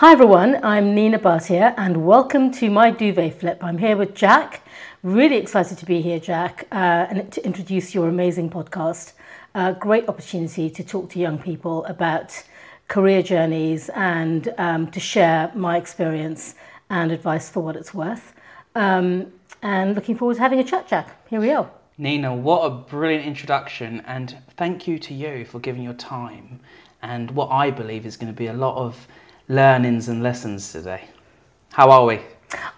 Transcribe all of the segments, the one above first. Hi everyone, I'm Nina Bhatia and welcome to My Duvet Flip. I'm here with Jack. Really excited to be here, Jack, and to introduce your amazing podcast. Great opportunity to talk to young people about career journeys and to share my experience and advice for what it's worth. And looking forward to having a chat, Jack. Here we are. Nina, what a brilliant introduction, and thank you to you for giving your time and what I believe is going to be a lot of learnings and lessons today. How are we?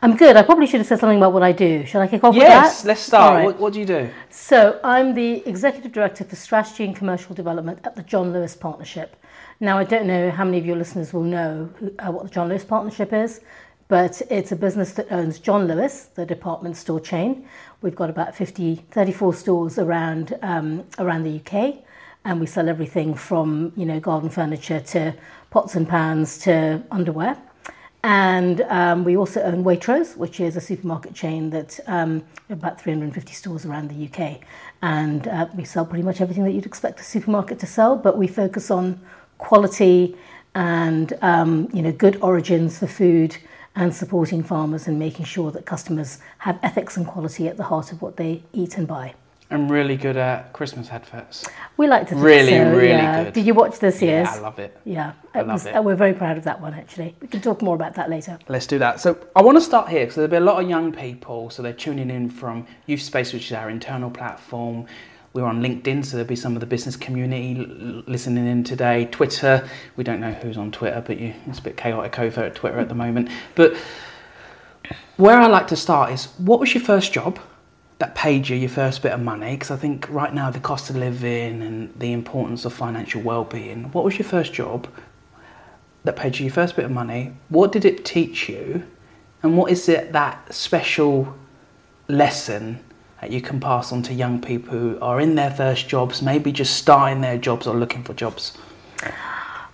I'm good. I probably should have said something about what I do. Shall I kick off with that? Yes, let's start. Right. What do you do? So I'm the Executive Director for Strategy and Commercial Development at the John Lewis Partnership. Now, I don't know how many of your listeners will know what the John Lewis Partnership is, but it's a business that owns John Lewis, the department store chain. We've got about 34 stores around the UK. And we sell everything from, garden furniture to pots and pans to underwear. And we also own Waitrose, which is a supermarket chain that about 350 stores around the UK. And we sell pretty much everything that you'd expect a supermarket to sell, but we focus on quality and, good origins for food and supporting farmers and making sure that customers have ethics and quality at the heart of what they eat and buy. I'm really good at Christmas adverts. We like to think really good. Did you watch this year's? Yeah, I love it. Yeah, I love it. We're very proud of that one, actually. We can talk more about that later. Let's do that. So I want to start here because there'll be a lot of young people. So they're tuning in from Youth Space, which is our internal platform. We're on LinkedIn, so there'll be some of the business community listening in today. Twitter. We don't know who's on Twitter, but it's a bit chaotic over at Twitter at the moment. But where I like to start is, what was your first job that paid you your first bit of money? Because I think right now the cost of living and the importance of financial well-being. What was your first job that paid you your first bit of money? What did it teach you? And what is it, that special lesson that you can pass on to young people who are in their first jobs, maybe just starting their jobs or looking for jobs?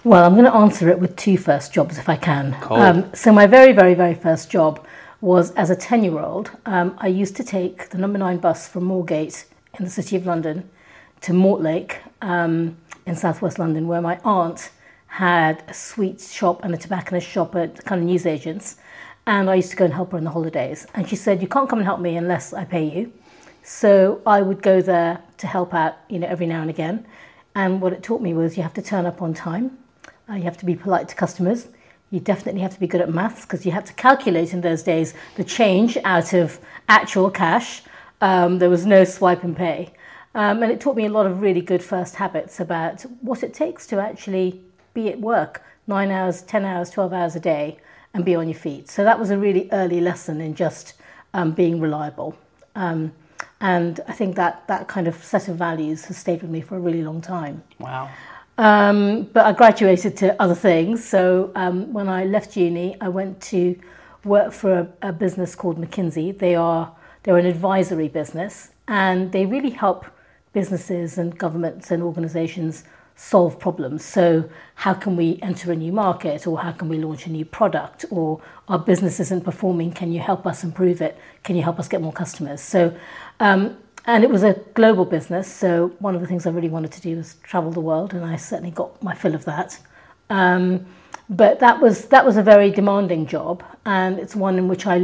Well, I'm going to answer it with two first jobs if I can. Cool. So my very, very, very first job was as a 10-year-old, I used to take the number 9 bus from Moorgate in the City of London to Mortlake in southwest London, where my aunt had a sweet shop and a tobacconist shop at kind of newsagents, and I used to go and help her on the holidays. And she said, "You can't come and help me unless I pay you." So I would go there to help out, every now and again. And what it taught me was you have to turn up on time, you have to be polite to customers. You definitely have to be good at maths because you had to calculate in those days the change out of actual cash. There was no swipe and pay. And it taught me a lot of really good first habits about what it takes to actually be at work 9 hours, 10 hours, 12 hours a day and be on your feet. So that was a really early lesson in just being reliable. And I think that kind of set of values has stayed with me for a really long time. Wow. But I graduated to other things. So when I left uni, I went to work for a business called McKinsey. They're an advisory business, and they really help businesses and governments and organisations solve problems. So how can we enter a new market, or how can we launch a new product, or our business isn't performing? Can you help us improve it? Can you help us get more customers? So. And it was a global business, so one of the things I really wanted to do was travel the world, and I certainly got my fill of that. But that was a very demanding job, and it's one in which I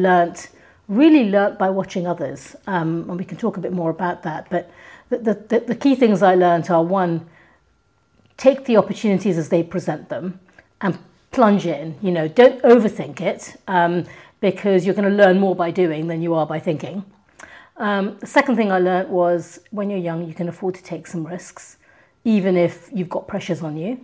really learnt by watching others. And we can talk a bit more about that. But the key things I learnt are, one, take the opportunities as they present them and plunge in. Don't overthink it, because you're going to learn more by doing than you are by thinking. The second thing I learnt was, when you're young, you can afford to take some risks, even if you've got pressures on you.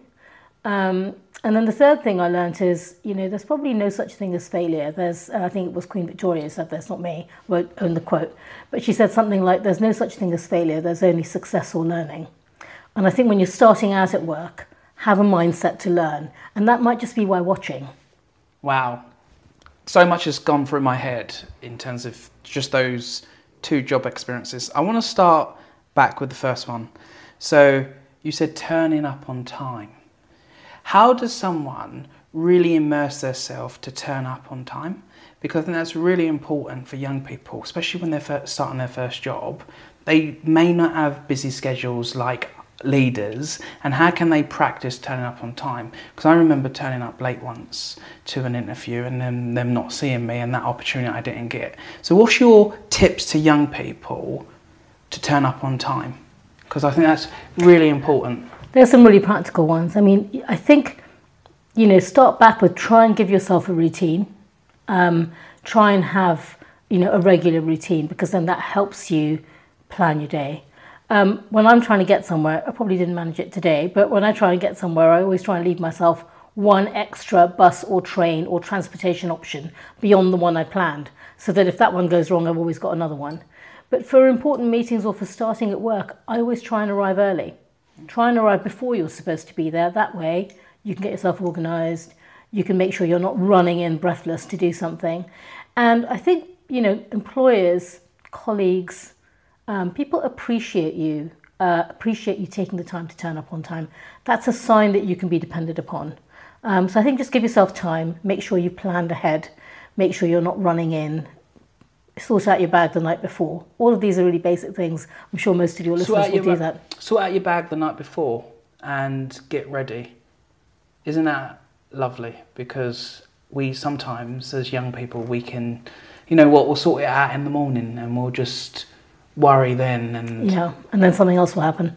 And then the third thing I learnt is, there's probably no such thing as failure. I think it was Queen Victoria said this, not me, won't own the quote, but she said something like, there's no such thing as failure, there's only success or learning. And I think when you're starting out at work, have a mindset to learn. And that might just be by watching. Wow. So much has gone through my head in terms of just those two job experiences. I want to start back with the first one. So you said turning up on time. How does someone really immerse themselves to turn up on time? Because I think that's really important for young people, especially when they're starting their first job. They may not have busy schedules like leaders and how can they practice turning up on time? Because I remember turning up late once to an interview and then them not seeing me and that opportunity I didn't get. So what's your tips to young people to turn up on time? Because I think that's really important. There's some really practical ones. I mean, I think, you know, start backward, try and give yourself a routine. Try and have, you know, a regular routine, because then that helps you plan your day. When I'm trying to get somewhere, I probably didn't manage it today, but when I try and get somewhere, I always try and leave myself one extra bus or train or transportation option beyond the one I planned, so that if that one goes wrong, I've always got another one. But for important meetings or for starting at work, I always try and arrive early. Try and arrive before you're supposed to be there. That way, you can get yourself organised. You can make sure you're not running in breathless to do something. And I think, you know, employers, colleagues, people appreciate you taking the time to turn up on time. That's a sign that you can be depended upon. So I think just give yourself time, make sure you planned ahead, make sure you're not running in, sort out your bag the night before. All of these are really basic things. I'm sure most of your listeners will do that. Sort out your bag the night before and get ready. Isn't that lovely? Because we sometimes, as young people, we can, you know what, we'll sort it out in the morning and we'll just worry then, and yeah, and then something else will happen.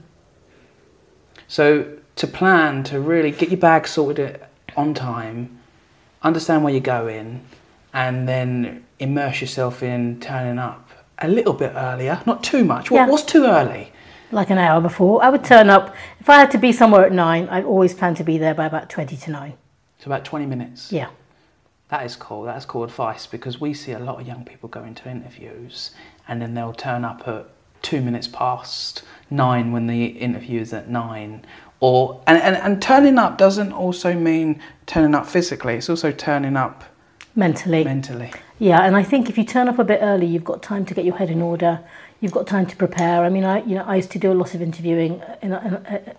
So to plan, to really get your bag sorted on time, understand where you're going, and then immerse yourself in turning up a little bit earlier, not too much. Yeah. What's too early? Like an hour before. I would turn up, if I had to be somewhere at 9, I'd always plan to be there by about 20 to 9. So about 20 minutes. Yeah. That is cool. That's cool advice, because we see a lot of young people going to interviews and then they'll turn up at 2 minutes past 9 when the interview is at 9. Or and turning up doesn't also mean turning up physically. It's also turning up mentally. Yeah, and I think if you turn up a bit early, you've got time to get your head in order. You've got time to prepare. I mean, I used to do a lot of interviewing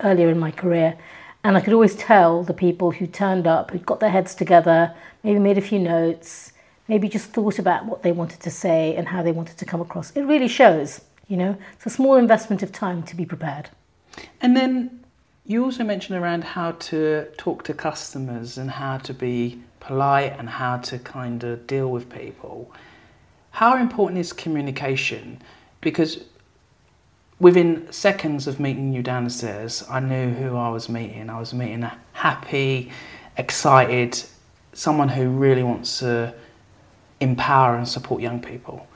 earlier in my career. And I could always tell the people who turned up, who'd got their heads together, maybe made a few notes, maybe just thought about what they wanted to say and how they wanted to come across. It really shows, you know. It's a small investment of time to be prepared. And then you also mentioned around how to talk to customers and how to be polite and how to kind of deal with people. How important is communication? Because within seconds of meeting you downstairs, I knew who I was meeting. I was meeting a happy, excited, someone who really wants to empower and support young people.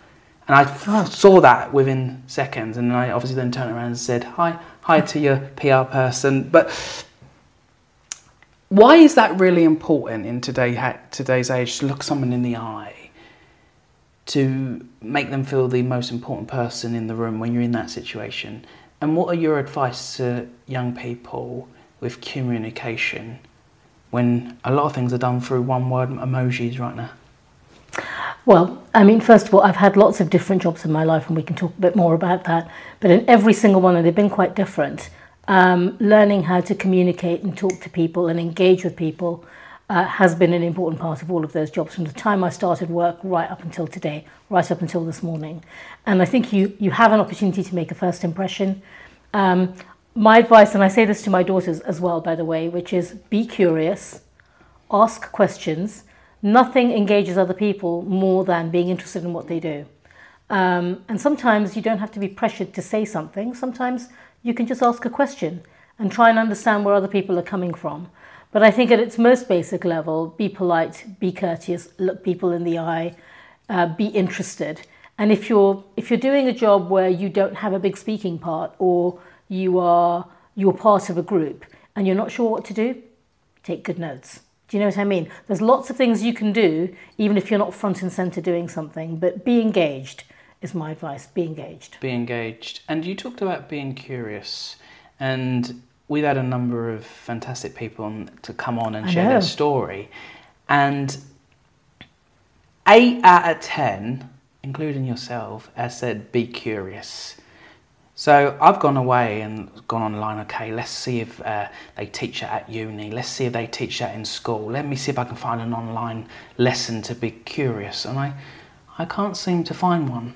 And I saw that within seconds. And I obviously then turned around and said, hi to your PR person. But why is that really important in today's age, to look someone in the eye, to make them feel the most important person in the room when you're in that situation? And what are your advice to young people with communication when a lot of things are done through one-word emojis right now? Well, I mean, first of all, I've had lots of different jobs in my life and we can talk a bit more about that. But in every single one, and they've been quite different, learning how to communicate and talk to people and engage with people has been an important part of all of those jobs from the time I started work right up until today, right up until this morning. And I think you have an opportunity to make a first impression. My advice, and I say this to my daughters as well, by the way, which is be curious, ask questions. Nothing engages other people more than being interested in what they do. And sometimes you don't have to be pressured to say something. Sometimes you can just ask a question and try and understand where other people are coming from. But I think at its most basic level, be polite, be courteous, look people in the eye, be interested. And if you're doing a job where you don't have a big speaking part, or you're part of a group and you're not sure what to do, take good notes. Do you know what I mean? There's lots of things you can do, even if you're not front and centre doing something, but be engaged is my advice. Be engaged. Be engaged. And you talked about being curious, and we've had a number of fantastic people to come on and share their story. And 8 out of 10, including yourself, has said, be curious. So I've gone away and gone online, okay, let's see if they teach that at uni. Let's see if they teach that in school. Let me see if I can find an online lesson to be curious. And I can't seem to find one.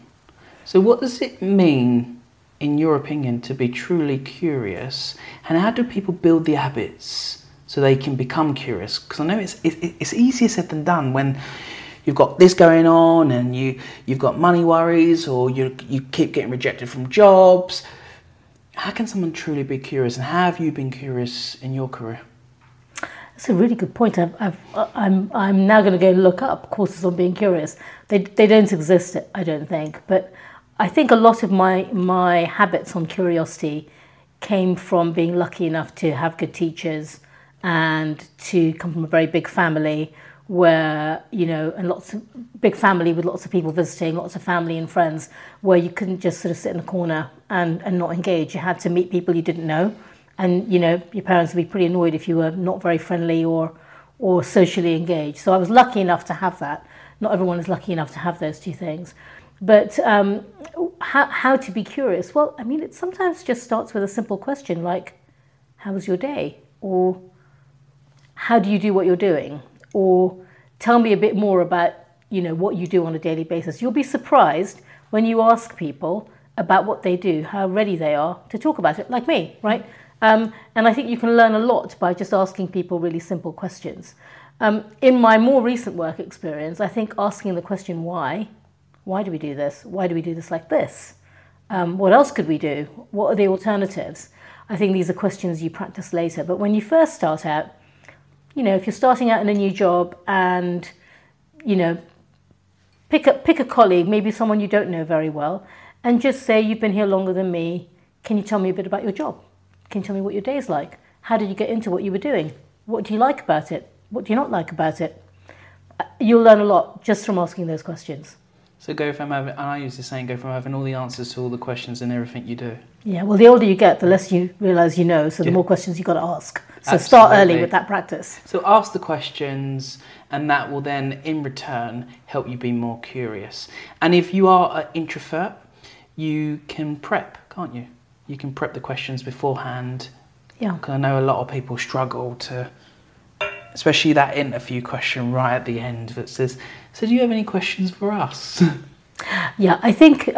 So what does it mean in your opinion, to be truly curious? And how do people build the habits so they can become curious? Because I know it's easier said than done when you've got this going on and you've got money worries, or you keep getting rejected from jobs. How can someone truly be curious, and how have you been curious in your career? That's a really good point. I'm now going to go look up courses on being curious. They don't exist, I don't think. But I think a lot of my habits on curiosity came from being lucky enough to have good teachers and to come from a very big family where, you know, and lots of big family with lots of people visiting, lots of family and friends, where you couldn't just sort of sit in a corner and not engage. You had to meet people you didn't know. And, you know, your parents would be pretty annoyed if you were not very friendly or socially engaged. So I was lucky enough to have that. Not everyone is lucky enough to have those two things. But how to be curious? Well, I mean, it sometimes just starts with a simple question like, how was your day? Or how do you do what you're doing? Or tell me a bit more about, you know, what you do on a daily basis. You'll be surprised when you ask people about what they do, how ready they are to talk about it, like me, right? And I think you can learn a lot by just asking people really simple questions. In my more recent work experience, I think asking the question why do we do this? Why do we do this like this? What else could we do? What are the alternatives? I think these are questions you practice later. But when you first start out, you know, if you're starting out in a new job and, you know, pick a colleague, maybe someone you don't know very well, and just say, you've been here longer than me. Can you tell me a bit about your job? Can you tell me what your day is like? How did you get into what you were doing? What do you like about it? What do you not like about it? You'll learn a lot just from asking those questions. So go from having, and I use the saying, go from having all the answers to all the questions and everything you do. Yeah, well, the older you get, the less you realise you know, so the more questions you've got to ask. So absolutely. Start early with that practice. So ask the questions, and that will then, in return, help you be more curious. And if you are an introvert, you can prep, can't you? You can prep the questions beforehand. Yeah. Because I know a lot of people struggle to, especially that interview question right at the end that says, so do you have any questions for us? Yeah, I think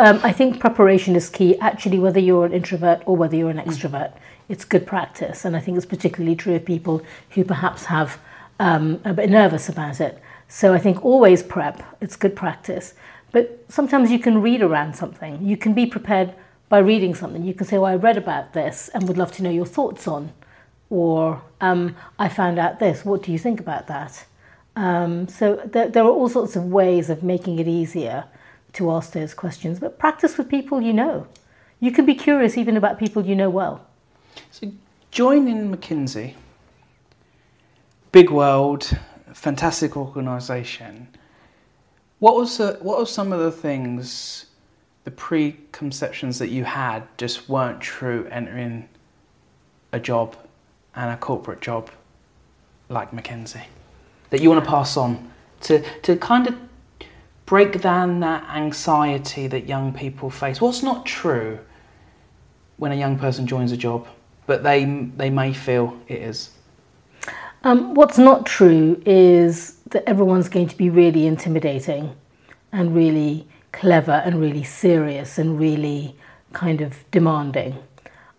preparation is key, actually, whether you're an introvert or whether you're an extrovert. It's good practice. And I think it's particularly true of people who perhaps have a bit nervous about it. So I think always prep. It's good practice. But sometimes you can read around something. You can be prepared by reading something. You can say, well, I read about this and would love to know your thoughts on. Or I found out this, what do you think about that? So there are all sorts of ways of making it easier to ask those questions, but practice with people you know. You can be curious even about people you know well. So joining McKinsey, big world, fantastic organisation, what were some of the things, the preconceptions that you had just weren't true entering a job and a corporate job like McKinsey that you want to pass on to kind of break down that anxiety that young people face? What's not true when a young person joins a job, but they may feel it is? What's not true is that everyone's going to be really intimidating and really clever and really serious and really kind of demanding.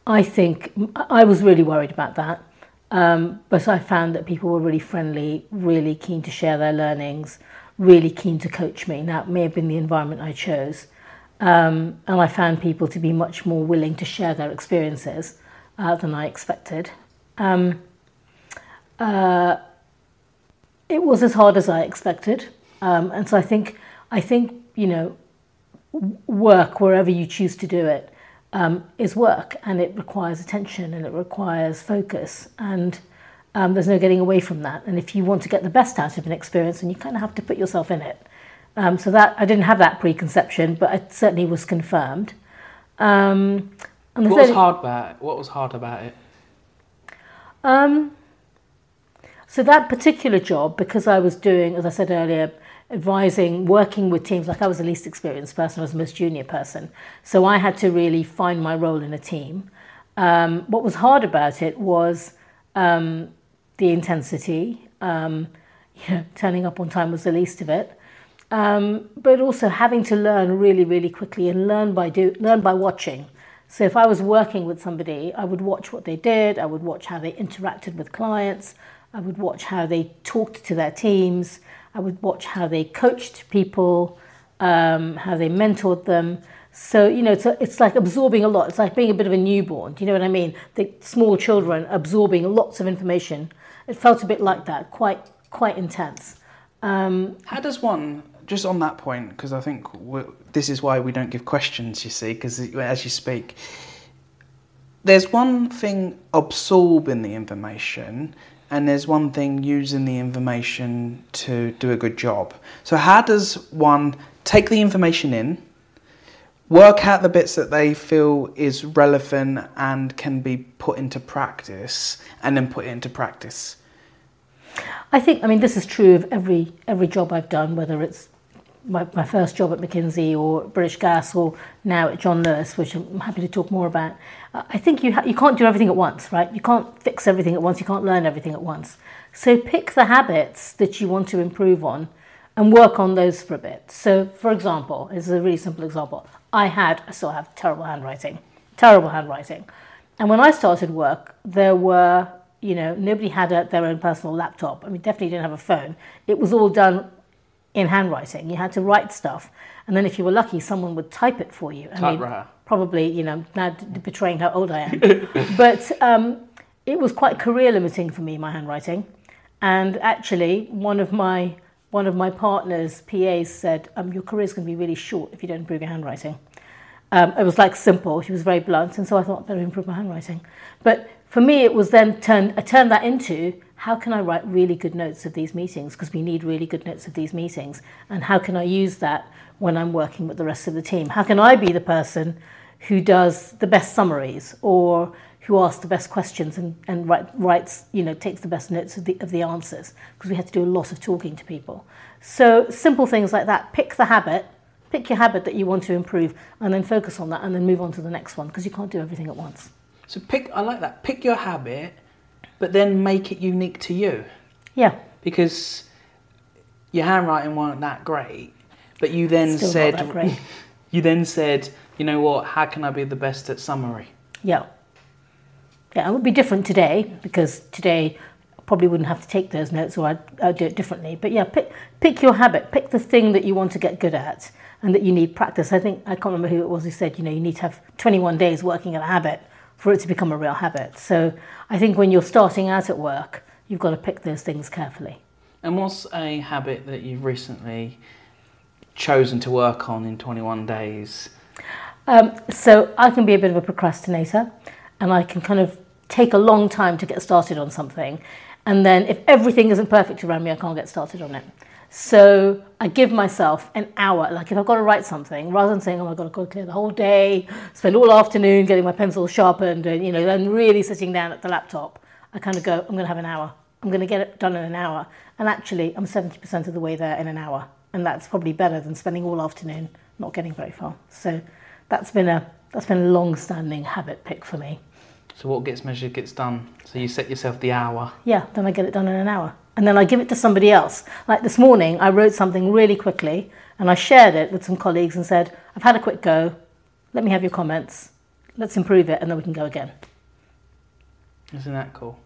I think I was really worried about that, but I found that people were really friendly, really keen to share their learnings, really keen to coach me. Now, it may have been the environment I chose, and I found people to be much more willing to share their experiences than I expected. It was as hard as I expected, and so I think you know, work wherever you choose to do it. Is work, and it requires attention and it requires focus, and there's no getting away from that. And if you want to get the best out of an experience, then you kind of have to put yourself in it. So that I didn't have that preconception, but it certainly was confirmed. And what was hard about it? What was hard about it? So that particular job, because I was doing, as I said earlier, advising, working with teams, like I was the least experienced person, I was the most junior person. So I had to really find my role in a team. What was hard about it was the intensity. You know, turning up on time was the least of it. But also having to learn really, really quickly and learn by watching. So if I was working with somebody, I would watch what they did, I would watch how they interacted with clients, I would watch how they talked to their teams, I would watch how they coached people, how they mentored them. So, you know, it's like absorbing a lot. It's like being a bit of a newborn. Do you know what I mean? The small children absorbing lots of information. It felt a bit like that, quite intense. How does one... Just on that point, because I think this is why we don't give questions, you see, because as you speak, there's one thing absorbing the information and there's one thing using the information to do a good job. So how does one take the information in, work out the bits that they feel is relevant and can be put into practice, and then put it into practice? I mean, this is true of every job I've done, whether it's my first job at McKinsey or British Gas or now at John Lewis, which I'm happy to talk more about. I think you can't do everything at once, right? You can't fix everything at once. You can't learn everything at once. So pick the habits that you want to improve on and work on those for a bit. So, for example, this is a really simple example. I still have terrible handwriting. And when I started work, there were... You know, nobody had their own personal laptop. I mean, definitely didn't have a phone. It was all done in handwriting. You had to write stuff. And then if you were lucky, someone would type it for you. I mean, probably, you know, now betraying how old I am. But it was quite career limiting for me, my handwriting. And actually, one of my partner's PAs said, your career's going to be really short if you don't improve your handwriting. It was like simple. She was very blunt. And so I thought, I'd better improve my handwriting. But... for me, it was then I turned that into, how can I write really good notes of these meetings? Because we need really good notes of these meetings. And how can I use that when I'm working with the rest of the team? How can I be the person who does the best summaries or who asks the best questions and writes, you know, takes the best notes of the answers? Because we had to do a lot of talking to people. So simple things like that. Pick your habit that you want to improve, and then focus on that and then move on to the next one, because you can't do everything at once. So I like that. Pick your habit, but then make it unique to you. Yeah. Because your handwriting wasn't that great, but you then said, you know what? How can I be the best at summary? Yeah. Yeah, it would be different today, because today I probably wouldn't have to take those notes, or I'd do it differently. But yeah, pick your habit. Pick the thing that you want to get good at and that you need practice. I think, I can't remember who it was who said, you know, you need to have 21 days working at a habit for it to become a real habit. So I think when you're starting out at work, you've got to pick those things carefully. And what's a habit that you've recently chosen to work on in 21 days? So I can be a bit of a procrastinator, and I can kind of take a long time to get started on something. And then if everything isn't perfect around me, I can't get started on it. So I give myself an hour. Like if I've got to write something, rather than saying, oh, I've got to clear the whole day, spend all afternoon getting my pencil sharpened and, you know, then really sitting down at the laptop, I kind of go, I'm going to have an hour. I'm going to get it done in an hour. And actually, I'm 70% of the way there in an hour. And that's probably better than spending all afternoon not getting very far. So that's been a long-standing habit pick for me. So what gets measured gets done. So you set yourself the hour. Yeah, then I get it done in an hour. And then I give it to somebody else. Like this morning, I wrote something really quickly and I shared it with some colleagues and said, I've had a quick go. Let me have your comments. Let's improve it, and then we can go again. Isn't that cool?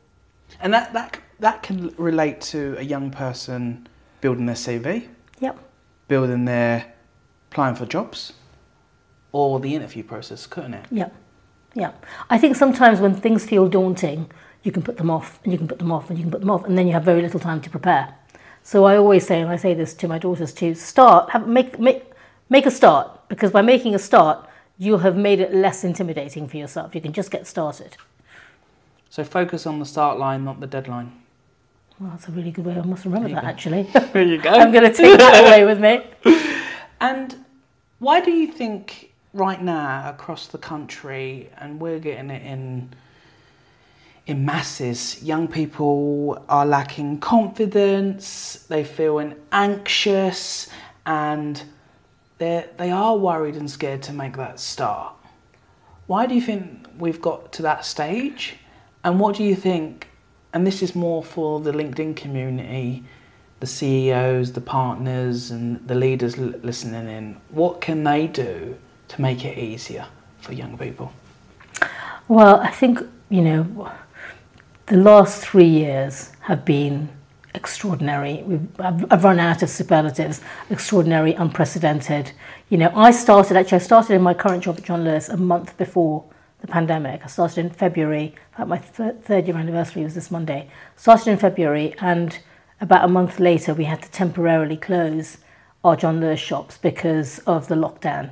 And that can relate to a young person building their CV. Yep. Building their applying for jobs or the interview process, couldn't it? Yep. Yeah. I think sometimes when things feel daunting, you can put them off and you can put them off and you can put them off, and then you have very little time to prepare. So I always say, and I say this to my daughters too, make a start, because by making a start, you'll have made it less intimidating for yourself. You can just get started. So focus on the start line, not the deadline. Well, that's a really good way. I must remember that, actually. There you go. I'm going to take that away with me. And why do you think right now across the country, and we're getting it in masses, young people are lacking confidence, they feel anxious, and they are worried and scared to make that start? Why do you think we've got to that stage? And what do you think, and this is more for the LinkedIn community, the CEOs, the partners and the leaders listening in, what can they do to make it easier for young people? Well, I think, you know, the last 3 years have been extraordinary. I've run out of superlatives. Extraordinary, unprecedented. You know, I started in my current job at John Lewis a month before the pandemic. I started in February. In fact, my third year anniversary was this Monday. Started in February, and about a month later, we had to temporarily close our John Lewis shops because of the lockdown.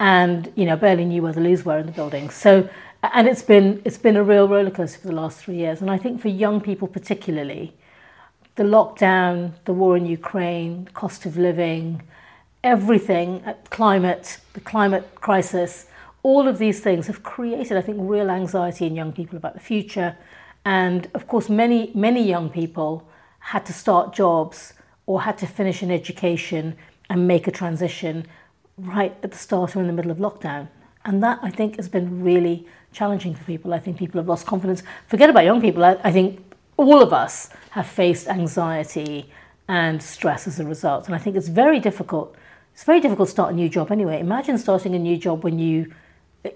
And you know, barely knew where the loos were in the building. So, and it's been a real rollercoaster for the last 3 years. And I think for young people particularly, the lockdown, the war in Ukraine, cost of living, everything, the climate crisis, all of these things have created, I think, real anxiety in young people about the future. And of course, many young people had to start jobs or had to finish an education and make a transition right at the start or in the middle of lockdown. And that, I think, has been really challenging for people. I think people have lost confidence. Forget about young people. I think all of us have faced anxiety and stress as a result. And I think it's very difficult. It's very difficult to start a new job anyway. Imagine starting a new job when you,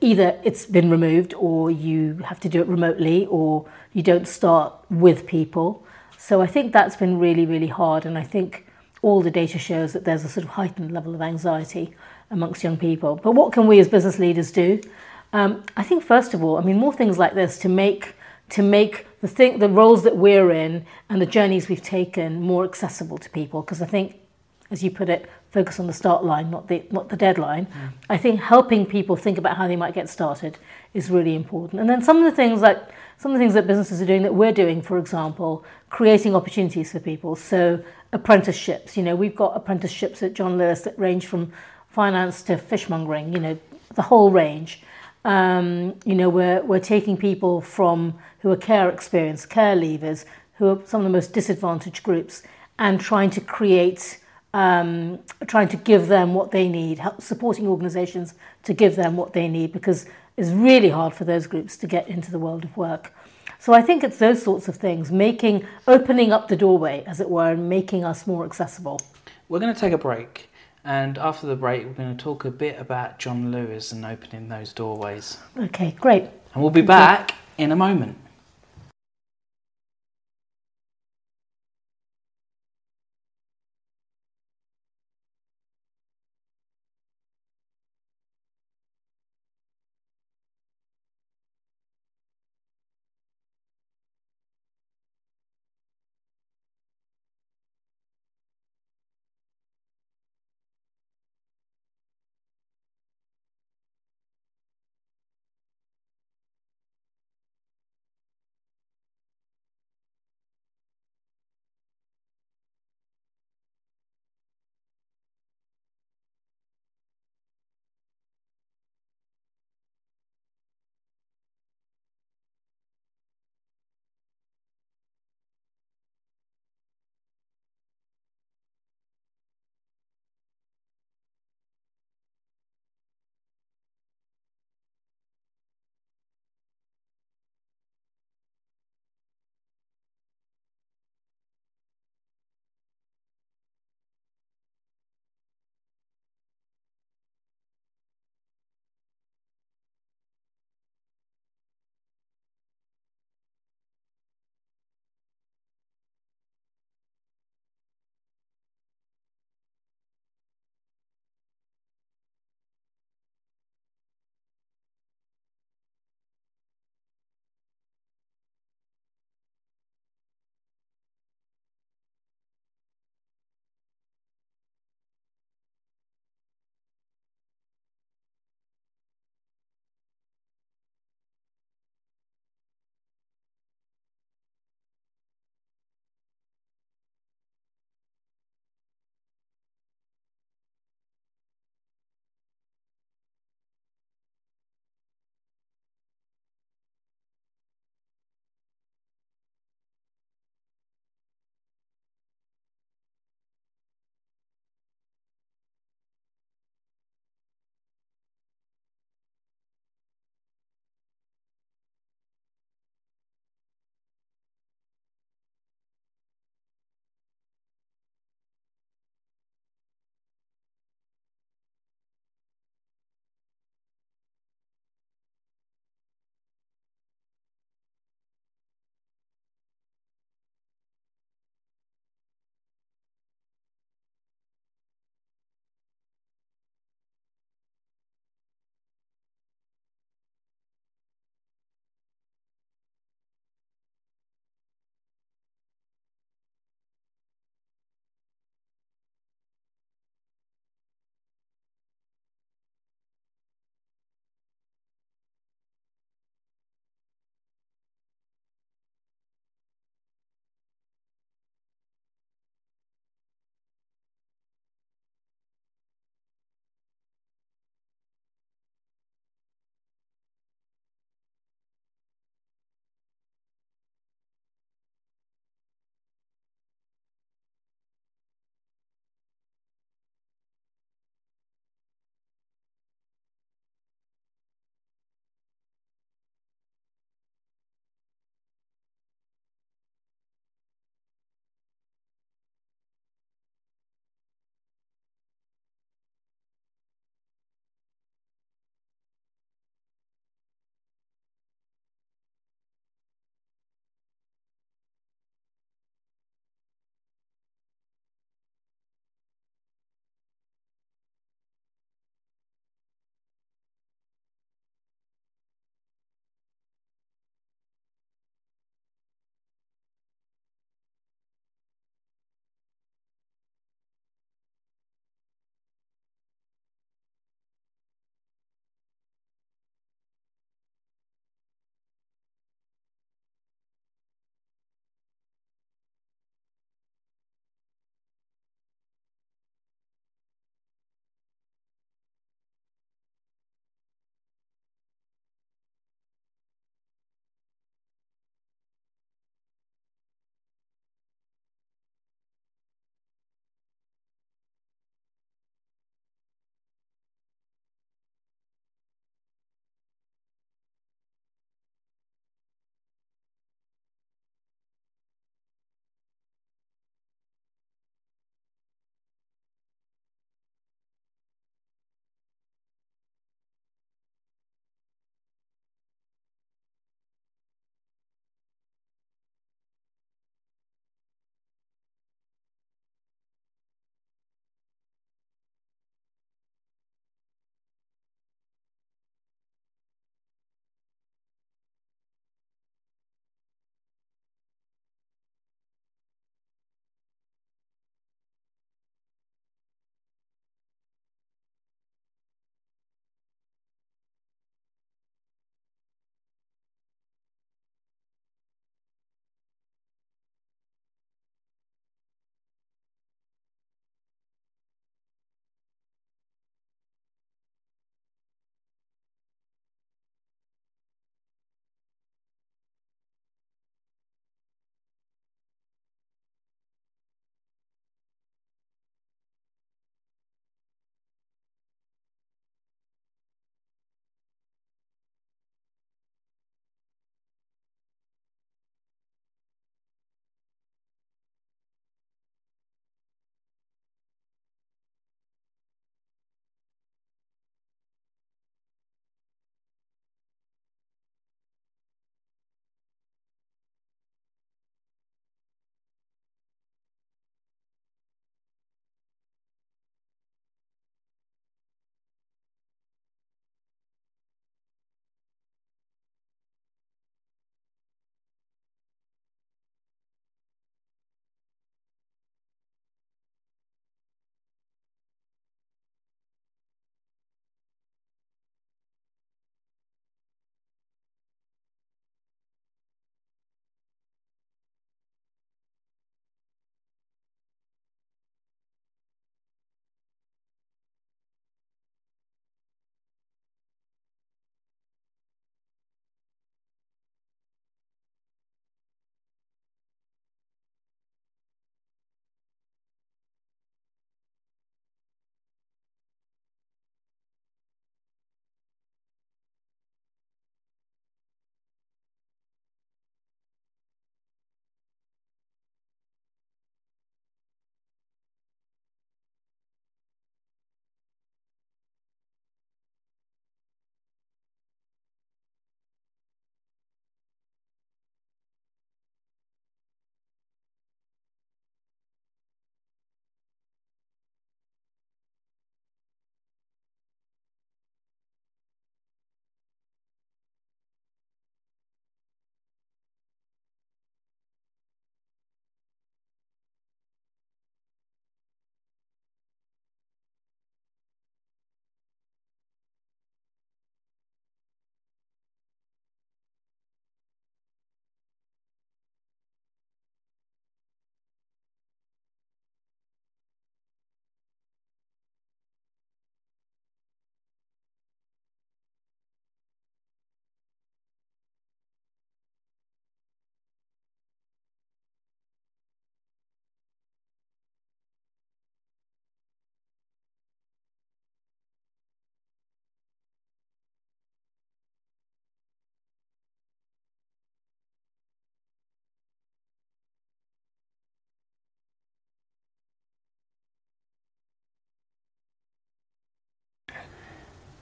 either it's been removed or you have to do it remotely or you don't start with people. So I think that's been really, really hard. And I think all the data shows that there's a sort of heightened level of anxiety amongst young people. But what can we as business leaders do? I think, first of all, I mean, more things like this to make the roles that we're in and the journeys we've taken more accessible to people. Because I think, as you put it, focus on the start line, not the deadline. Mm. I think helping people think about how they might get started is really important. And then some of the things that businesses are doing that we're doing, for example, creating opportunities for people. So apprenticeships, you know, we've got apprenticeships at John Lewis that range from finance to fishmongering, you know, the whole range. You know, we're taking people from who are care experienced, care leavers, who are some of the most disadvantaged groups, and trying to create, trying to give them what they need, supporting organisations to give them what they need, because it's really hard for those groups to get into the world of work. So I think it's those sorts of things, opening up the doorway, as it were, and making us more accessible. We're going to take a break. And after the break, we're going to talk a bit about John Lewis and opening those doorways. Okay, great. And we'll be back in a moment.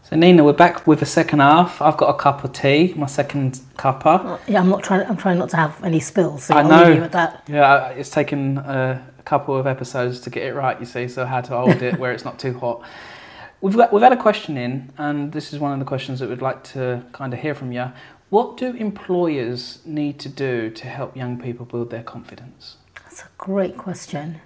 So Nina, we're back with the second half. I've got a cup of tea, my second cuppa. Yeah, I'm trying not to have any spills. So I know. You at that. Yeah, it's taken a couple of episodes to get it right. You see, so how to hold it where it's not too hot. We've had a question in, and this is one of the questions that we'd like to kind of hear from you. What do employers need to do to help young people build their confidence? That's a great question.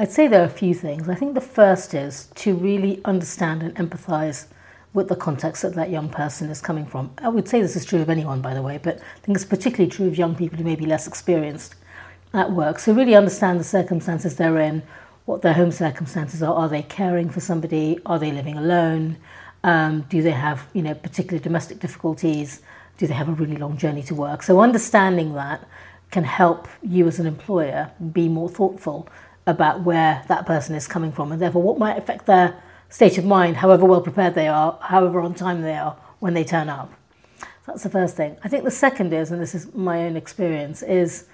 I'd say there are a few things. I think the first is to really understand and empathise with the context that that young person is coming from. I would say this is true of anyone, by the way, but I think it's particularly true of young people who may be less experienced at work. So really understand the circumstances they're in, what their home circumstances are. Are they caring for somebody? Are they living alone? Do they have, particular domestic difficulties? Do they have a really long journey to work? So understanding that can help you as an employer be more thoughtful about where that person is coming from and therefore what might affect their state of mind, however well prepared they are, however on time they are when they turn up. That's the first thing. I think the second is, and this is my own experience, is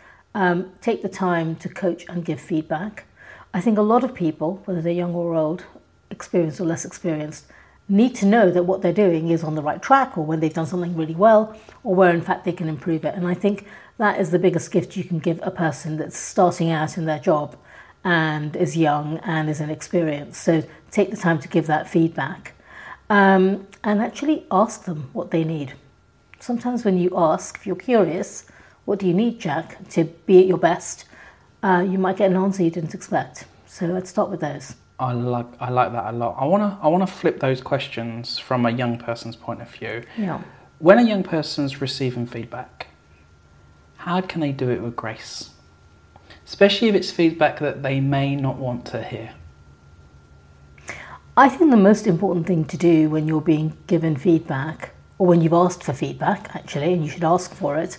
take the time to coach and give feedback. I think a lot of people, whether they're young or old, experienced or less experienced, need to know that what they're doing is on the right track or when they've done something really well or where in fact they can improve it. And I think that is the biggest gift you can give a person that's starting out in their job and is young and is inexperienced. So take the time to give that feedback and actually ask them what they need. Sometimes when you ask, if you're curious, what do you need, Jack, to be at your best, you might get an answer you didn't expect. So I'd start with those. I like that a lot. I wanna flip those questions from a young person's point of view. Yeah. When a young person's receiving feedback, how can they do it with grace? Especially if it's feedback that they may not want to hear. I think the most important thing to do when you're being given feedback, or when you've asked for feedback, actually, and you should ask for it,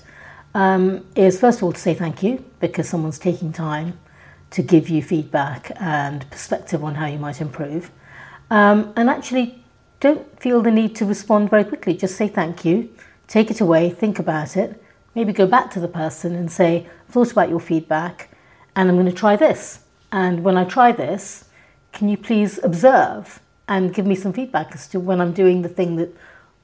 is first of all to say thank you, because someone's taking time to give you feedback and perspective on how you might improve. And actually don't feel the need to respond very quickly. Just say thank you, take it away, think about it, maybe go back to the person and say, I've thought about your feedback and I'm going to try this. And when I try this, can you please observe and give me some feedback as to when I'm doing the thing that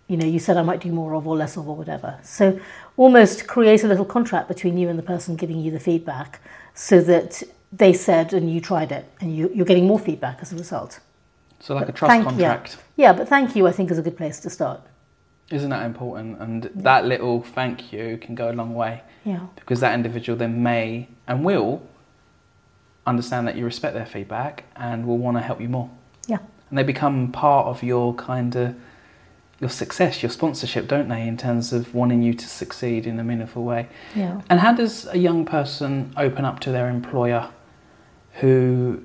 you said I might do more of or less of or whatever. So almost create a little contract between you and the person giving you the feedback so that they said and you tried it and you're getting more feedback as a result. So like a trust contract. Yeah, but thank you I think is a good place to start. Isn't that important? And that little thank you can go a long way. Yeah. Because that individual then may and will understand that you respect their feedback and will want to help you more. Yeah. And they become part of your kind of your success, your sponsorship, don't they, in terms of wanting you to succeed in a meaningful way. Yeah. And how does a young person open up to their employer who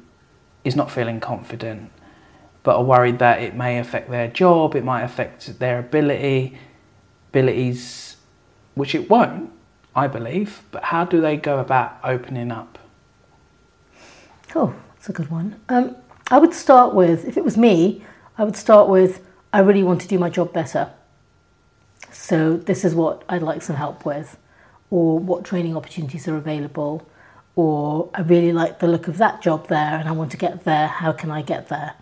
is not feeling confident but are worried that it may affect their job, it might affect their abilities, which it won't, I believe, but how do they go about opening up? Oh, that's a good one. I would start with, if it was me, I would start with, I really want to do my job better. So this is what I'd like some help with, or what training opportunities are available, or I really like the look of that job there and I want to get there, how can I get there?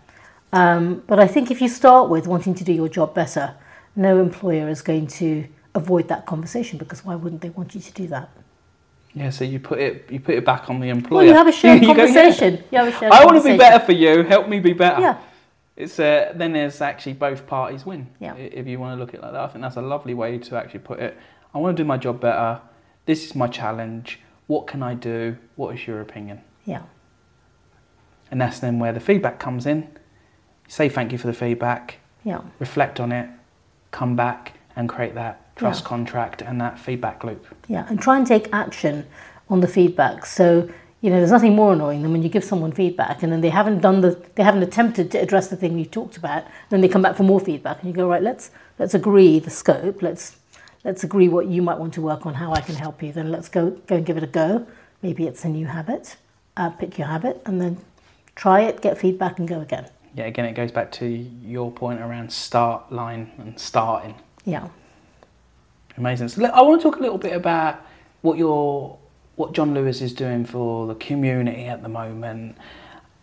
But I think if you start with wanting to do your job better, no employer is going to avoid that conversation because why wouldn't they want you to do that? Yeah, so you put it back on the employer. Well, you have a shared conversation. I want to be better for you, help me be better. Yeah. It's then there's actually both parties win. Yeah. If you want to look at it like that, I think that's a lovely way to actually put it. I want to do my job better. This is my challenge. What can I do? What is your opinion? Yeah. And that's then where the feedback comes in. Say thank you for the feedback. Yeah. Reflect on it. Come back and create that trust contract and that feedback loop. Yeah, and try and take action on the feedback. So, there's nothing more annoying than when you give someone feedback and then they haven't attempted to address the thing you talked about. Then they come back for more feedback and you go, right, let's agree the scope. Let's agree what you might want to work on, how I can help you. Then let's go and give it a go. Maybe it's a new habit. Pick your habit and then try it, get feedback and go again. Yeah, again, it goes back to your point around start line and starting. Yeah. Amazing. So I want to talk a little bit about what John Lewis is doing for the community at the moment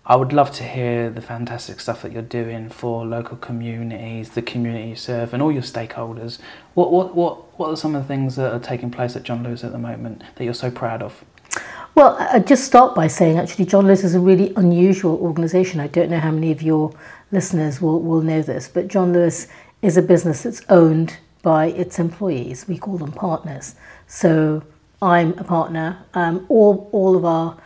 I would love to hear the fantastic stuff that you're doing for local communities, the community you serve, and all your stakeholders. What are some of the things that are taking place at John Lewis at the moment that you're so proud of? Well, I'd just start by saying, actually, John Lewis is a really unusual organisation. I don't know how many of your listeners will know this, but John Lewis is a business that's owned by its employees. We call them partners. So I'm a partner. All of our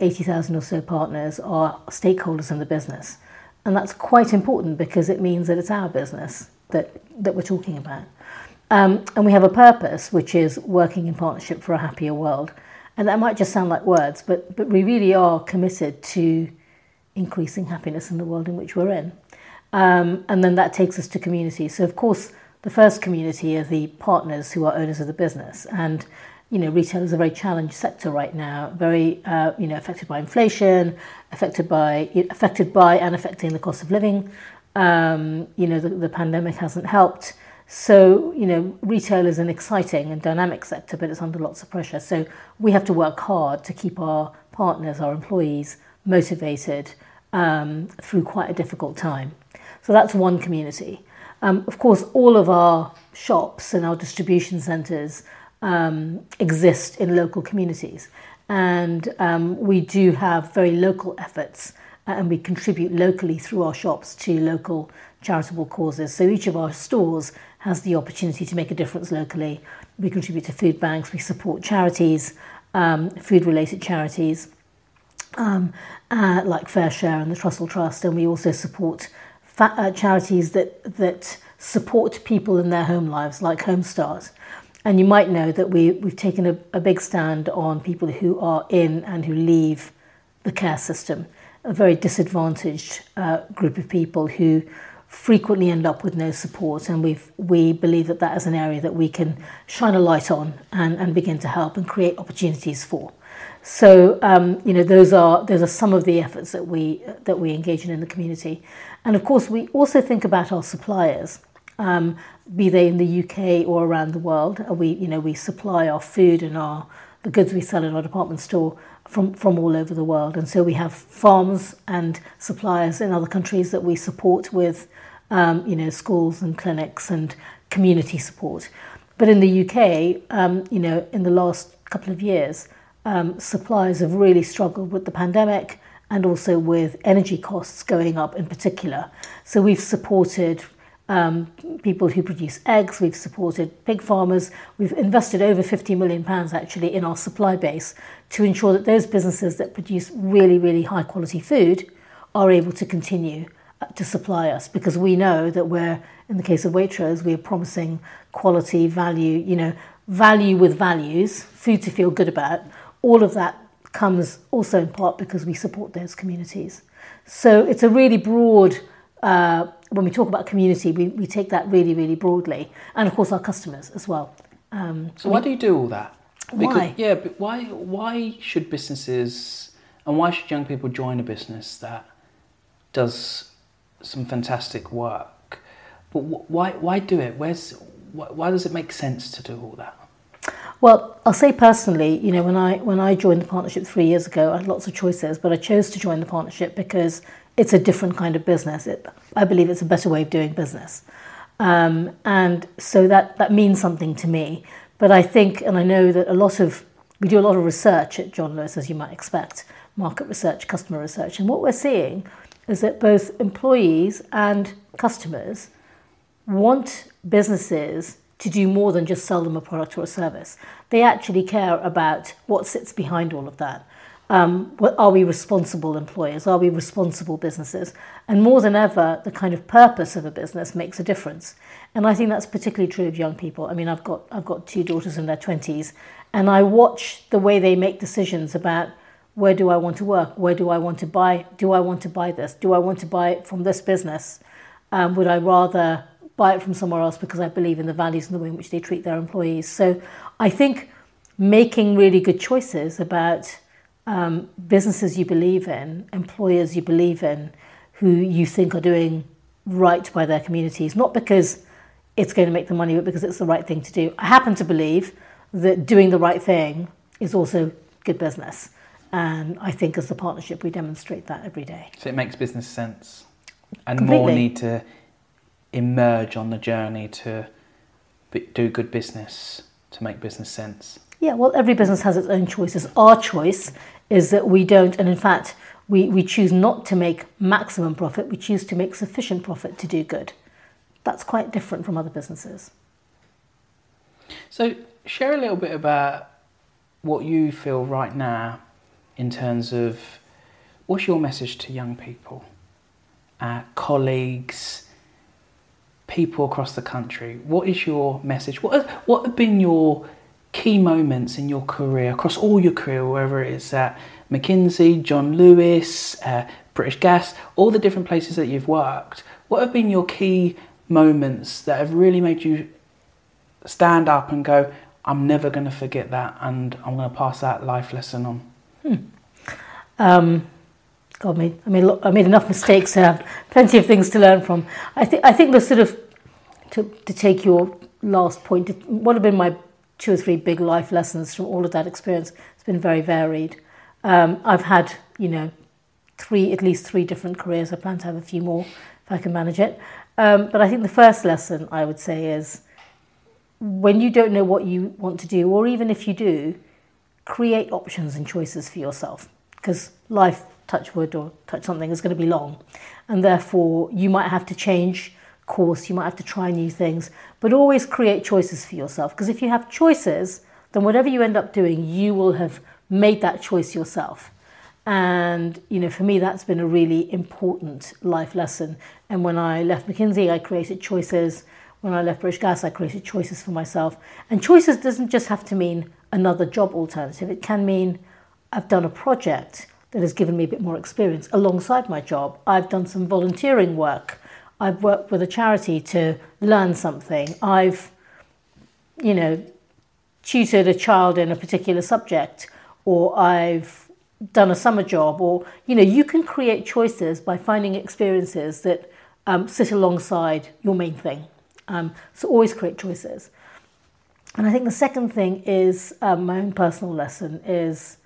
80,000 or so partners are stakeholders in the business, and that's quite important because it means that it's our business that we're talking about, and we have a purpose, which is working in partnership for a happier world. And that might just sound like words, but we really are committed to increasing happiness in the world in which we're in, and then that takes us to communities. So of course the first community are the partners who are owners of the business. And you know, retail is a very challenged sector right now, very, affected by inflation, affected by and affecting the cost of living. The pandemic hasn't helped. So, retail is an exciting and dynamic sector, but it's under lots of pressure. So we have to work hard to keep our partners, our employees, motivated through quite a difficult time. So that's one community. Of course, all of our shops and our distribution centres exist in local communities, and we do have very local efforts, and we contribute locally through our shops to local charitable causes. So each of our stores has the opportunity to make a difference locally. We contribute to food banks, we support charities, food related charities like Fareshare and the Trussell Trust, and we also support charities that support people in their home lives, like HomeStart. And you might know that we've taken a big stand on people who are in and who leave the care system, a very disadvantaged group of people who frequently end up with no support. And we believe that is an area that we can shine a light on and begin to help and create opportunities for. So those are some of the efforts that we engage in the community. And of course, we also think about our suppliers. Be they in the UK or around the world, we supply our food and the goods we sell in our department store from all over the world, and so we have farms and suppliers in other countries that we support with, schools and clinics and community support. But in the UK, in the last couple of years, suppliers have really struggled with the pandemic and also with energy costs going up in particular. So we've supported people who produce eggs, we've supported pig farmers, we've invested over £50 million actually in our supply base to ensure that those businesses that produce really, really high quality food are able to continue to supply us, because we know that in the case of Waitrose, we are promising quality, value with values, food to feel good about. All of that comes also in part because we support those communities. So it's a really broad when we talk about community, we take that really, really broadly. And of course, our customers as well. Why do you do all that? Why should businesses, and why should young people join a business that does some fantastic work? But why do it? Why does it make sense to do all that? Well, I'll say personally, when I joined the partnership 3 years ago, I had lots of choices, but I chose to join the partnership because it's a different kind of business. I believe it's a better way of doing business. And so that means something to me. But I think, and I know that we do a lot of research at John Lewis, as you might expect, market research, customer research. And what we're seeing is that both employees and customers want businesses to do more than just sell them a product or a service. They actually care about what sits behind all of that. Are we responsible employers? Are we responsible businesses? And more than ever, the kind of purpose of a business makes a difference. And I think that's particularly true of young people. I mean, I've got two daughters in their 20s, and I watch the way they make decisions about where do I want to work? Where do I want to buy? Do I want to buy this? Do I want to buy it from this business? Would I rather buy it from somewhere else because I believe in the values and the way in which they treat their employees? So I think making really good choices about businesses you believe in, employers you believe in, who you think are doing right by their communities, not because it's going to make them money, but because it's the right thing to do. I happen to believe that doing the right thing is also good business. And I think as a partnership, we demonstrate that every day. So it makes business sense. And completely. More need to emerge on the journey to do good business, to make business sense. Yeah, well, every business has its own choices. Our choice is that we don't, and in fact, we choose not to make maximum profit. We choose to make sufficient profit to do good. That's quite different from other businesses. So share a little bit about what you feel right now in terms of what's your message to young people, colleagues, people across the country. What is your message? What have been your key moments in your career, across all your career, whether it's at McKinsey, John Lewis, British Gas, all the different places that you've worked? What have been your key moments that have really made you stand up and go, I'm never going to forget that, and I'm going to pass that life lesson on? God, I made enough mistakes to have plenty of things to learn from. I think the sort of, to take your last point, what have been my two or three big life lessons from all of that experience? It's been very varied. I've had, at least three different careers. I plan to have a few more if I can manage it. But I think the first lesson I would say is, when you don't know what you want to do, or even if you do, create options and choices for yourself, because life, touch wood or touch something, is going to be long, and therefore you might have to change course, you might have to try new things, but always create choices for yourself, because if you have choices, then whatever you end up doing, you will have made that choice yourself. And for me, that's been a really important life lesson. And when I left McKinsey, I created choices. When I left British Gas, I created choices for myself. And choices doesn't just have to mean another job alternative. It can mean I've done a project that has given me a bit more experience alongside my job. I've done some volunteering work. I've worked with a charity to learn something. I've, tutored a child in a particular subject, or I've done a summer job, or, you can create choices by finding experiences that sit alongside your main thing. So always create choices. And I think the second thing is, my own personal lesson is,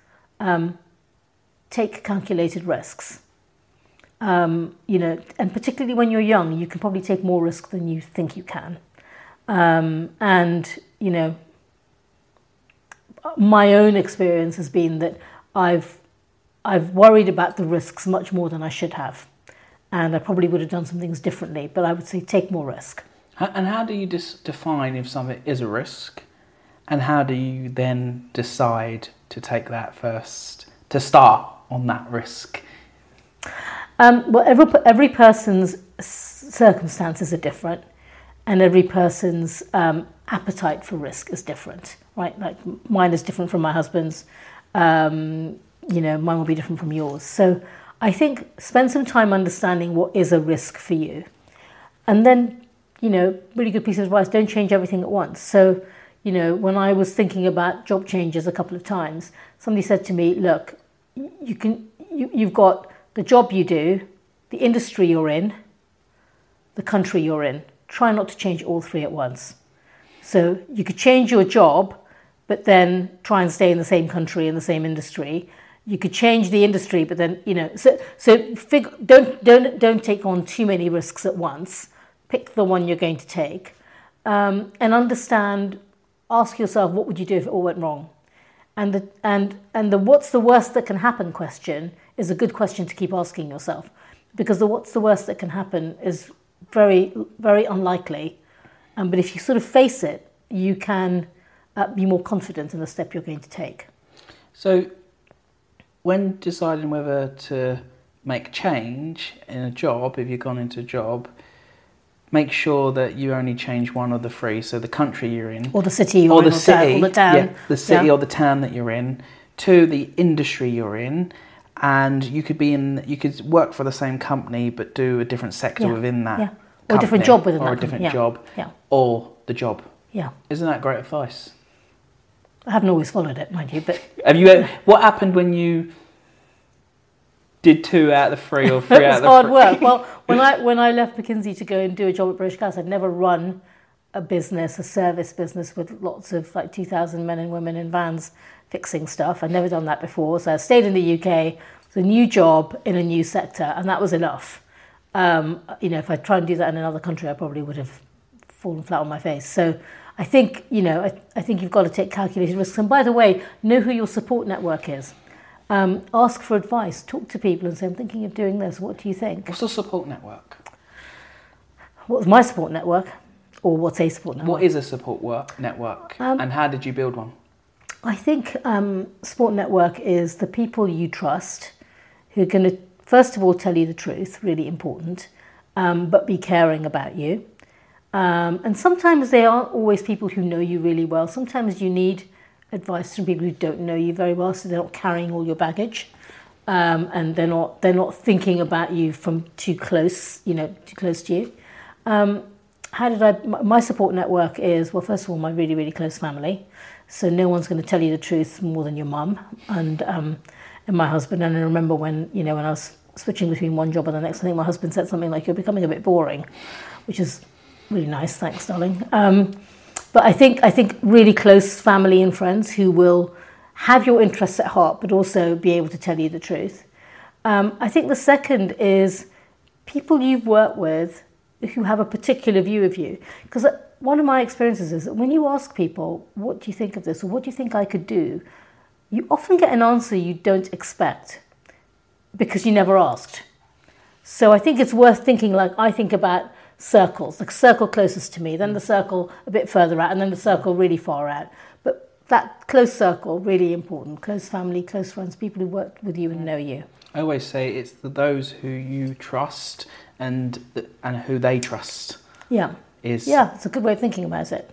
take calculated risks. And particularly when you're young, you can probably take more risk than you think you can. My own experience has been that I've worried about the risks much more than I should have, and I probably would have done some things differently. But I would say take more risk. And how do you define if something is a risk, and how do you then decide to take that first, to start on that risk? Well, every person's circumstances are different, and every person's appetite for risk is different, right? Like mine is different from my husband's. Mine will be different from yours. So I think spend some time understanding what is a risk for you, and then really good piece of advice: don't change everything at once. So, when I was thinking about job changes a couple of times, somebody said to me, "Look, you've got the job you do, the industry you're in, the country you're in. Try not to change all three at once." So you could change your job, but then try and stay in the same country and the same industry. You could change the industry, but then don't take on too many risks at once. Pick the one you're going to take, and understand. Ask yourself, what would you do if it all went wrong? And the what's the worst that can happen question is a good question to keep asking yourself, because the what's the worst that can happen is very, very unlikely. But if you sort of face it, you can be more confident in the step you're going to take. So when deciding whether to make change in a job, if you've gone into a job, make sure that you only change one of the three. So the country you're in, or the city you're in, or the town. Yeah, the city or the town that you're in, to the industry you're in. And you could be in, you could work for the same company but do a different sector within that, company, or a different job within that, or a different job, or the job. Yeah, isn't that great advice? I haven't always followed it, mind you, but what happened when you did two out of the three, or three out of the three? It was hard work. Well, when I left McKinsey to go and do a job at British Gas, I'd never run a business, a service business with lots of 2,000 men and women in vans fixing stuff. I'd never done that before. So I stayed in the UK, it's a new job in a new sector, and that was enough. You know, if I tried to do that in another country, I probably would have fallen flat on my face. So I think, you know, I think you've got to take calculated risks. And by the way, know who your support network is. Ask for advice, talk to people and say, I'm thinking of doing this, what do you think? What's a support network? What's my support network? Or what's a support network? What is a support network? And how did you build one? I think support network is the people you trust who are going to, first of all, tell you the truth, really important, but be caring about you. And sometimes they aren't always people who know you really well. Sometimes you need advice from people who don't know you very well, so they're not carrying all your baggage, and they're not thinking about you from too close to you. How did my support network is, well, first of all, my really, really close family. So no one's going to tell you the truth more than your mum and my husband. And I remember when, you know, when I was switching between one job and the next, I think my husband said something like, you're becoming a bit boring, which is really nice. Thanks, darling. But I think really close family and friends who will have your interests at heart, but also be able to tell you the truth. I think the second is people you've worked with who have a particular view of you. Because one of my experiences is that when you ask people, what do you think of this? Or what do you think I could do? You often get an answer you don't expect because you never asked. So I think it's worth thinking, like I think about circles, the circle closest to me, then the circle a bit further out, and then the circle really far out. But that close circle, really important. Close family, close friends, people who work with you and know you. I always say it's those who you trust and who they trust. Yeah. Yeah, it's a good way of thinking about it.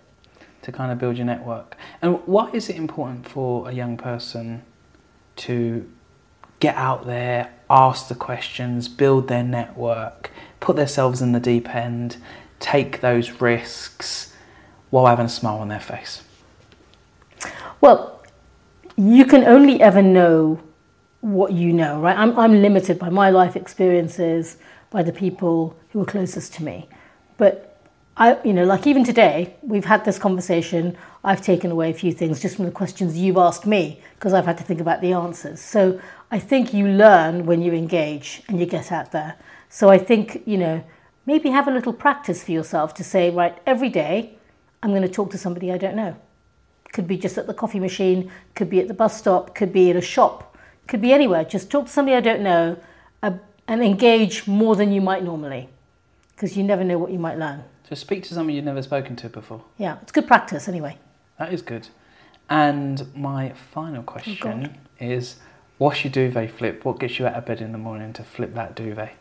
To kind of build your network. And why is it important for a young person to get out there, ask the questions, build their network, put themselves in the deep end, take those risks while having a smile on their face? Well, you can only ever know what you know, right? I'm limited by my life experiences, by the people who are closest to me. But I, you know, like even today, we've had this conversation. I've taken away a few things just from the questions you've asked me because I've had to think about the answers. So I think you learn when you engage and you get out there. So I think, you know, maybe have a little practice for yourself to say, right, every day I'm going to talk to somebody I don't know. Could be just at the coffee machine, could be at the bus stop, could be at a shop, could be anywhere. Just talk to somebody I don't know and engage more than you might normally because you never know what you might learn. So speak to someone you've never spoken to before. Yeah, it's good practice anyway. That is good. And my final question is, what's your duvet flip? What gets you out of bed in the morning to flip that duvet?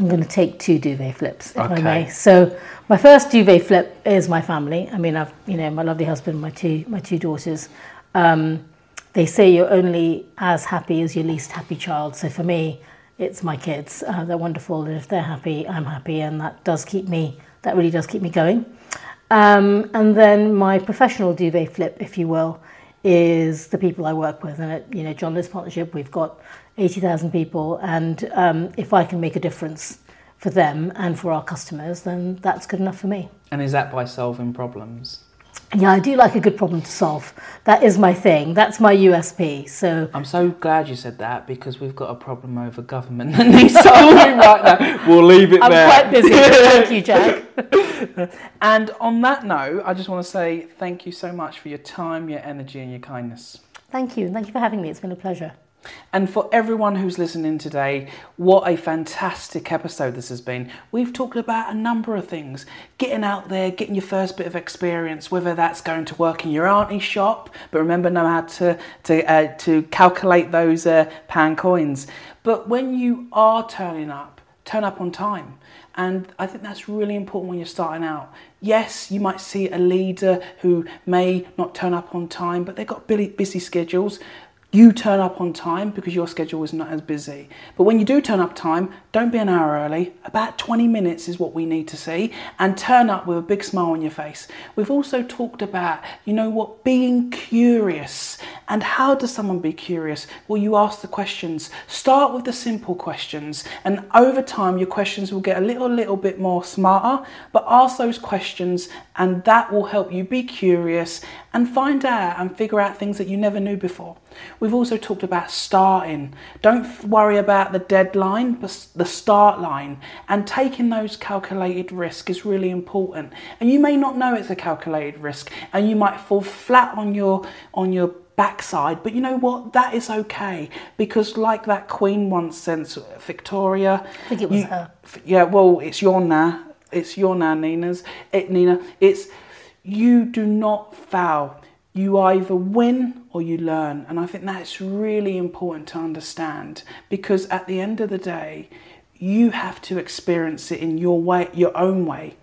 I'm going to take two duvet flips, if I may. So my first duvet flip is my family. I mean, I've, you know, my lovely husband, my two daughters. They say you're only as happy as your least happy child. So for me, it's my kids. They're wonderful, and if they're happy, I'm happy, and that really does keep me going. And then my professional duvet flip, if you will, is the people I work with. And at, you know, John Lewis Partnership, we've got 80,000 people, and if I can make a difference for them and for our customers, then that's good enough for me. And is that by solving problems? Yeah, I do like a good problem to solve. That is my thing. That's my USP. So I'm so glad you said that because we've got a problem over government that needs solving right now. We'll leave it there. I'm quite busy. Thank you, Jack. And on that note, I just want to say thank you so much for your time, your energy and your kindness. Thank you. Thank you for having me. It's been a pleasure. And for everyone who's listening today, what a fantastic episode this has been. We've talked about a number of things. Getting out there, getting your first bit of experience, whether that's going to work in your auntie's shop, but remember know how to calculate those pound coins. But when you are turning up, turn up on time. And I think that's really important when you're starting out. Yes, you might see a leader who may not turn up on time, but they've got busy schedules. You turn up on time because your schedule is not as busy. But when you do turn up time, don't be an hour early. About 20 minutes is what we need to see, and turn up with a big smile on your face. We've also talked about, you know what, being curious. And how does someone be curious? Well, you ask the questions. Start with the simple questions, and over time your questions will get a little bit more smarter, but ask those questions and that will help you be curious and find out and figure out things that you never knew before. We've also talked about starting. Don't worry about the deadline, but the start line. And taking those calculated risks is really important. And you may not know it's a calculated risk, and you might fall flat on your backside. But you know what? That is okay, because like that queen once said, Victoria. I think it was her. Yeah, well, it's your na. It's your na, Nina's. It's you do not foul. You either win or you learn. And I think that's really important to understand, because at the end of the day, you have to experience it in your way, your own way.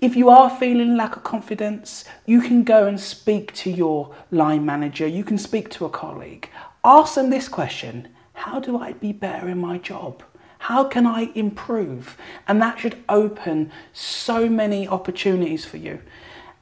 If you are feeling lack of confidence, you can go and speak to your line manager. You can speak to a colleague. Ask them this question: how do I be better in my job? How can I improve? And that should open so many opportunities for you.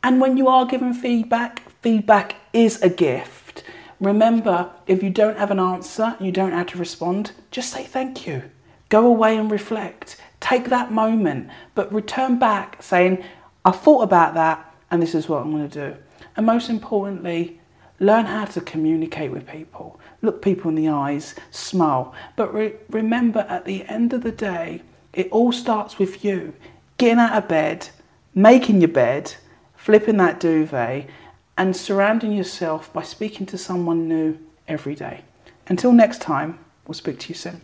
And when you are given feedback, feedback is a gift. Remember, if you don't have an answer, you don't have to respond, just say thank you. Go away and reflect. Take that moment, but return back saying, I thought about that and this is what I'm going to do. And most importantly, learn how to communicate with people. Look people in the eyes, smile. But remember, at the end of the day, it all starts with you. Getting out of bed, making your bed, flipping that duvet, and surrounding yourself by speaking to someone new every day. Until next time, we'll speak to you soon.